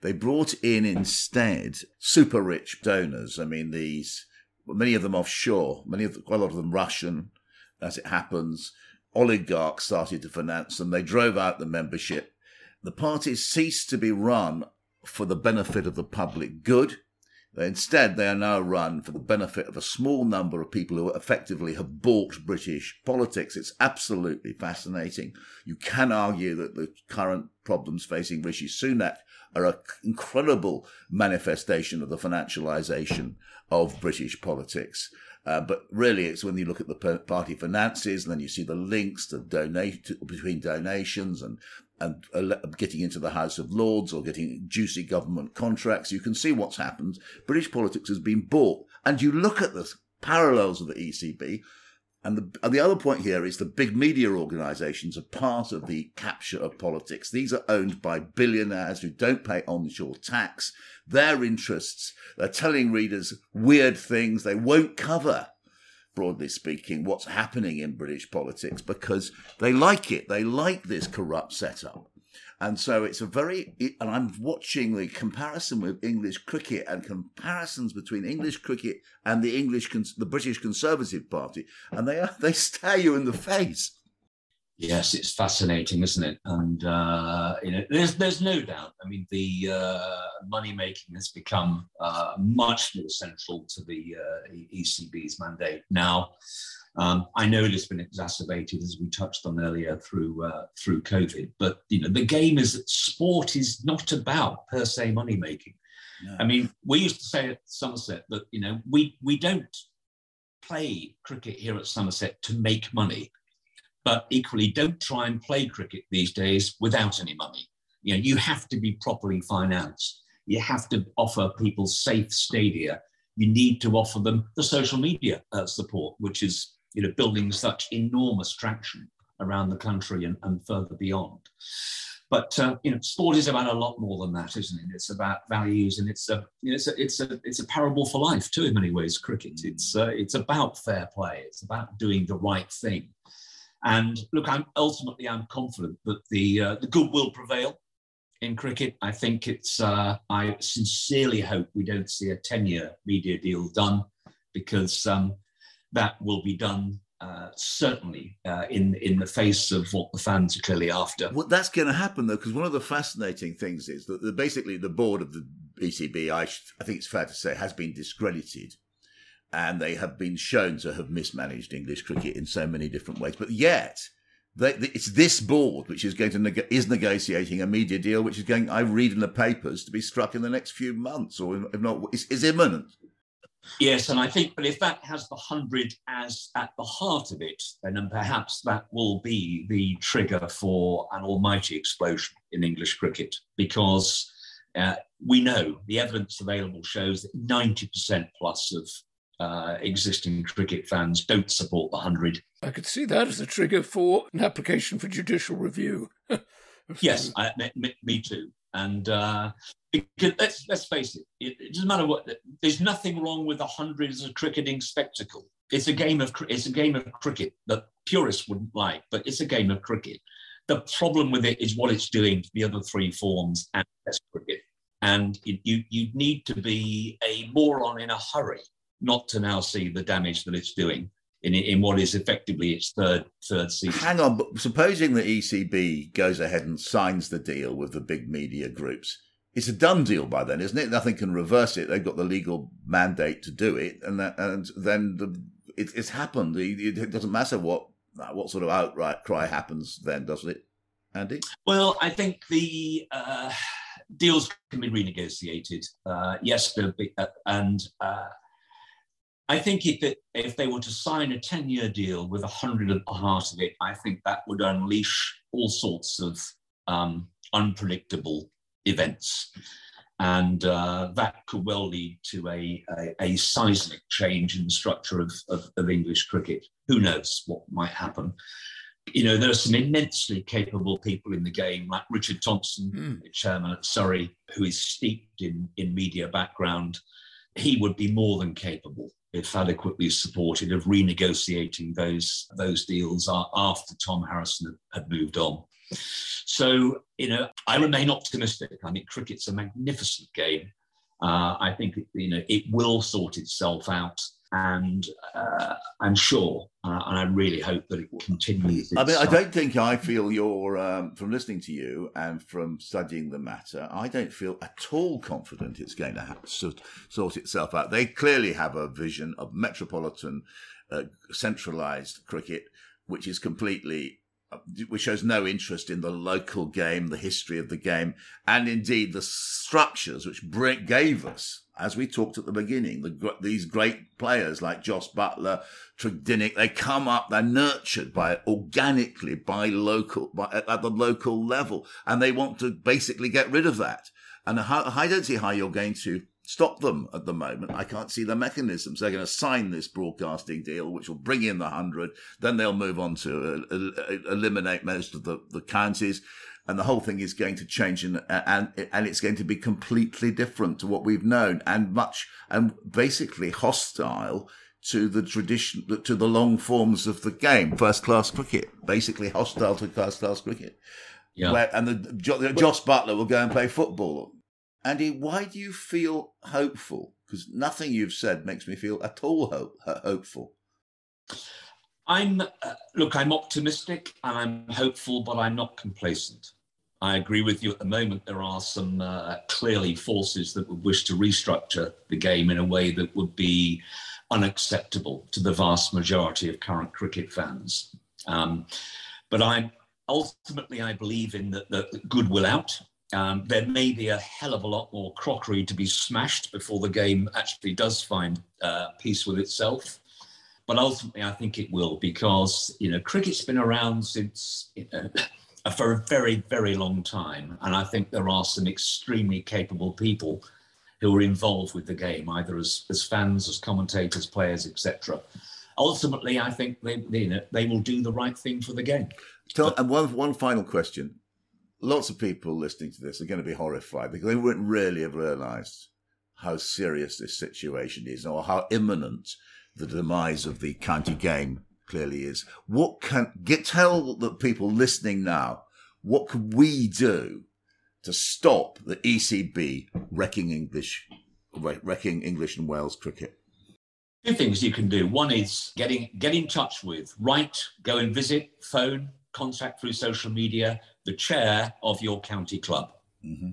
They brought in instead super rich donors. I mean, these many of them offshore, many of the, quite a lot of them Russian, as it happens. Oligarchs started to finance them. They drove out the membership. The parties ceased to be run for the benefit of the public good. Instead, they are now run for the benefit of a small number of people who effectively have bought British politics. It's absolutely fascinating. You can argue that the current problems facing Rishi Sunak are an incredible manifestation of the financialisation of British politics. Uh, but really, it's when you look at the party finances and then you see the links to donate to, between donations and and getting into the House of Lords or getting juicy government contracts. You can see what's happened. British politics has been bought. And you look at the parallels of the E C B. And the, and the other point here is the big media organisations are part of the capture of politics. These are owned by billionaires who don't pay onshore tax. Their interests, they're telling readers weird things. They won't cover, broadly speaking, what's happening in British politics because they like it. They like this corrupt setup. And so it's a very, and I'm watching the comparison with English cricket and comparisons between English cricket and the English, the British Conservative Party, and they are, they stare you in the face. Yes, it's fascinating, isn't it? And uh, you know, there's there's no doubt. I mean, the uh, money making has become uh, much more central to the uh, E C B's mandate now. Um, I know it's been exacerbated, as we touched on earlier, through uh, through COVID. But you know, the game is sport is not about per se money making. No. I mean, we used to say at Somerset that you know we we don't play cricket here at Somerset to make money. But equally, don't try and play cricket these days without any money. You know, you have to be properly financed. You have to offer people safe stadia. You need to offer them the social media uh, support, which is, you know, building such enormous traction around the country and, and further beyond. But uh, you know, sport is about a lot more than that, isn't it? It's about values, and it's a you know, it's a it's a it's a parable for life too, in many ways. Cricket. It's uh, it's about fair play. It's about doing the right thing. And look, I'm ultimately I'm confident that the uh, the good will prevail in cricket. I think it's. Uh, I sincerely hope we don't see a ten-year media deal done, because um, that will be done uh, certainly uh, in in the face of what the fans are clearly after. Well, that's going to happen though, because one of the fascinating things is that the, basically the board of the E C B, I, I think it's fair to say, has been discredited. And they have been shown to have mismanaged English cricket in so many different ways. But yet, they, it's this board which is going to neg- is negotiating a media deal, which is going, I read in the papers, to be struck in the next few months, or if not, is, is imminent. Yes, and I think, but if that has the hundred as at the heart of it, then perhaps that will be the trigger for an almighty explosion in English cricket, because uh, we know the evidence available shows that ninety percent plus of Uh, existing cricket fans don't support the hundred. I could see that as a trigger for an application for judicial review. Yes, I, me, me too. And uh, because let's let's face it, it, it doesn't matter what. There's nothing wrong with the hundred as a cricketing spectacle. It's a game of it's a game of cricket that purists wouldn't like, but it's a game of cricket. The problem with it is what it's doing to the other three forms and Test cricket. And it, you you need to be a moron in a hurry not to now see the damage that it's doing in in what is effectively its third third season. Hang on, but supposing the E C B goes ahead and signs the deal with the big media groups, it's a done deal by then, isn't it? Nothing can reverse it. They've got the legal mandate to do it, and that, and then the, it, it's happened. It, it doesn't matter what what sort of outright cry happens then, doesn't it, Andy? Well, I think the... Uh, deals can be renegotiated. Uh, yes, there'll be... Uh, and... Uh, I think if it, if they were to sign a ten-year deal with a hundred at the heart of it, I think that would unleash all sorts of um, unpredictable events. And uh, that could well lead to a, a, a seismic change in the structure of, of, of English cricket. Who knows what might happen? You know, there are some immensely capable people in the game, like Richard Thompson, mm. the chairman at Surrey, who is steeped in, in media background. he would be more than capable, if adequately supported, of renegotiating those, those deals after Tom Harrison had moved on. So, you know, I remain optimistic. I mean, cricket's a magnificent game. Uh, I think, you know, it will sort itself out. And uh, I'm sure, uh, and I really hope that it will continue. I mean, I don't think I feel you're, um, from listening to you and from studying the matter, I don't feel at all confident it's going to have to sort itself out. They clearly have a vision of metropolitan, uh, centralised cricket, which is completely... which shows no interest in the local game, the history of the game, and indeed the structures which gave us, as we talked at the beginning, the, these great players like Jos Buttler, Tredinnick. They come up, they're nurtured by organically by local, by, at, at the local level, and they want to basically get rid of that. And how, I don't see how you're going to stop them at the moment. I can't see the mechanisms. They're going to sign this broadcasting deal, which will bring in the hundred. Then they'll move on to uh, eliminate most of the, the counties. And the whole thing is going to change, and, and and it's going to be completely different to what we've known, and much and basically hostile to the tradition, to the long forms of the game, first-class cricket, basically hostile to first-class cricket. Yeah. Where, and the, the Jos Buttler will go and play football. Andy, why do you feel hopeful? Because nothing you've said makes me feel at all hope, hopeful. I'm uh, look, I'm optimistic and I'm hopeful, but I'm not complacent. I agree with you. At the moment, there are some uh, clearly forces that would wish to restructure the game in a way that would be unacceptable to the vast majority of current cricket fans. Um, but I ultimately, I believe in the, the, the good will out. Um, there may be a hell of a lot more crockery to be smashed before the game actually does find uh, peace with itself. But ultimately, I think it will, because, you know, cricket's been around since, you know, for a very, very long time. And I think there are some extremely capable people who are involved with the game, either as, as fans, as commentators, players, et cetera. Ultimately, I think they, you know, they will do the right thing for the game. Tell, but, and one, one final question. Lots of people listening to this are going to be horrified because they wouldn't really have realised how serious this situation is or how imminent the demise of the county game clearly is. What can get tell the people listening now? What can we do to stop the E C B wrecking English, wrecking English and Wales cricket? Two things you can do. One is getting get in touch with, write, go and visit, phone, contact through social media, the chair of your county club, mm-hmm.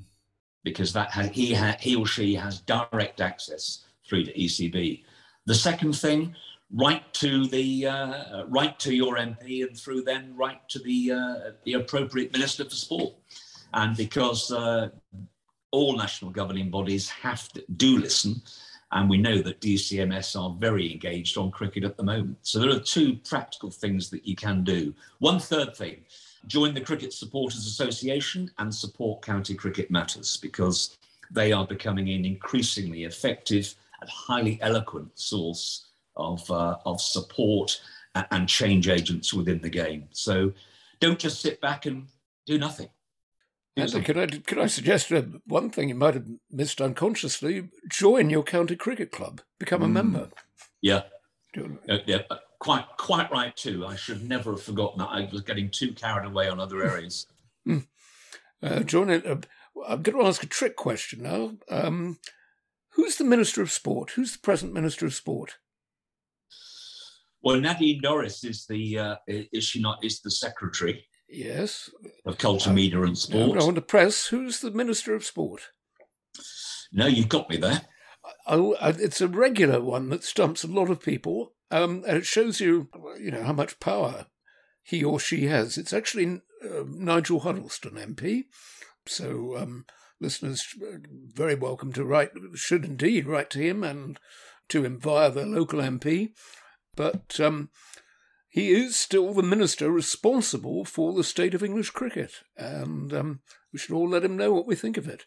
because that has, he, ha, he or she has direct access through to E C B. The second thing, write to the uh, write to your M P, and through them write to the uh, the appropriate Minister for Sport. And because uh, all national governing bodies have to do listen, and we know that D C M S are very engaged on cricket at the moment. So there are two practical things that you can do. One third thing, join the Cricket Supporters Association and support county cricket matters, because they are becoming an increasingly effective and highly eloquent source of, uh, of support and change agents within the game. So don't just sit back and do nothing. Andy, could I, could I suggest one thing you might have missed unconsciously? Join your county cricket club. Become a mm. member. Yeah. Uh, yeah, quite quite right too. I should never have forgotten that. I was getting too carried away on other areas. mm. uh, join it. Uh, I'm going to ask a trick question now. Um, who's the Minister of Sport? Who's the present Minister of Sport? Well, Nadine Norris is the uh, is she not is the Secretary. Yes. Of culture, media and sport. No, I want to press. Who's the Minister of Sport? No, you've got me there. I, I, it's a regular one that stumps a lot of people. Um, and it shows you, you know, how much power he or she has. It's actually uh, Nigel Huddleston, M P. So um, listeners very welcome to write, should indeed write to him and to him via their local M P. But... Um, he is still the minister responsible for the state of English cricket, and um, we should all let him know what we think of it.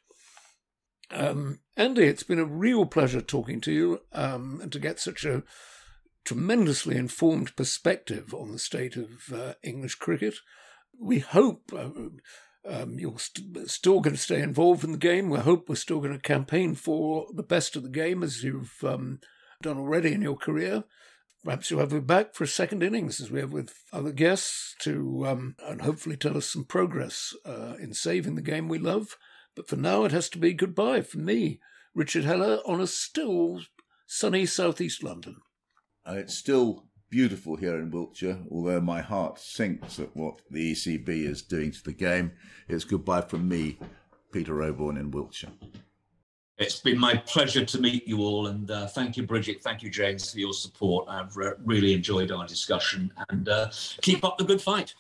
Um, Andy, it's been a real pleasure talking to you um, and to get such a tremendously informed perspective on the state of uh, English cricket. We hope, uh, Um, you're st- still going to stay involved in the game. We hope we're still going to campaign for the best of the game, as you've um, done already in your career. Perhaps you'll have me back for a second innings, as we have with other guests, to um, and hopefully tell us some progress uh, in saving the game we love. But for now, it has to be goodbye from me, Richard Heller, on a still sunny southeast London. Uh, it's still beautiful here in Wiltshire, although my heart sinks at what the E C B is doing to the game. It's goodbye from me, Peter Oborne in Wiltshire. It's been my pleasure to meet you all, and uh, thank you, Bridget, thank you, James, for your support. I've re- really enjoyed our discussion, and uh, keep up the good fight.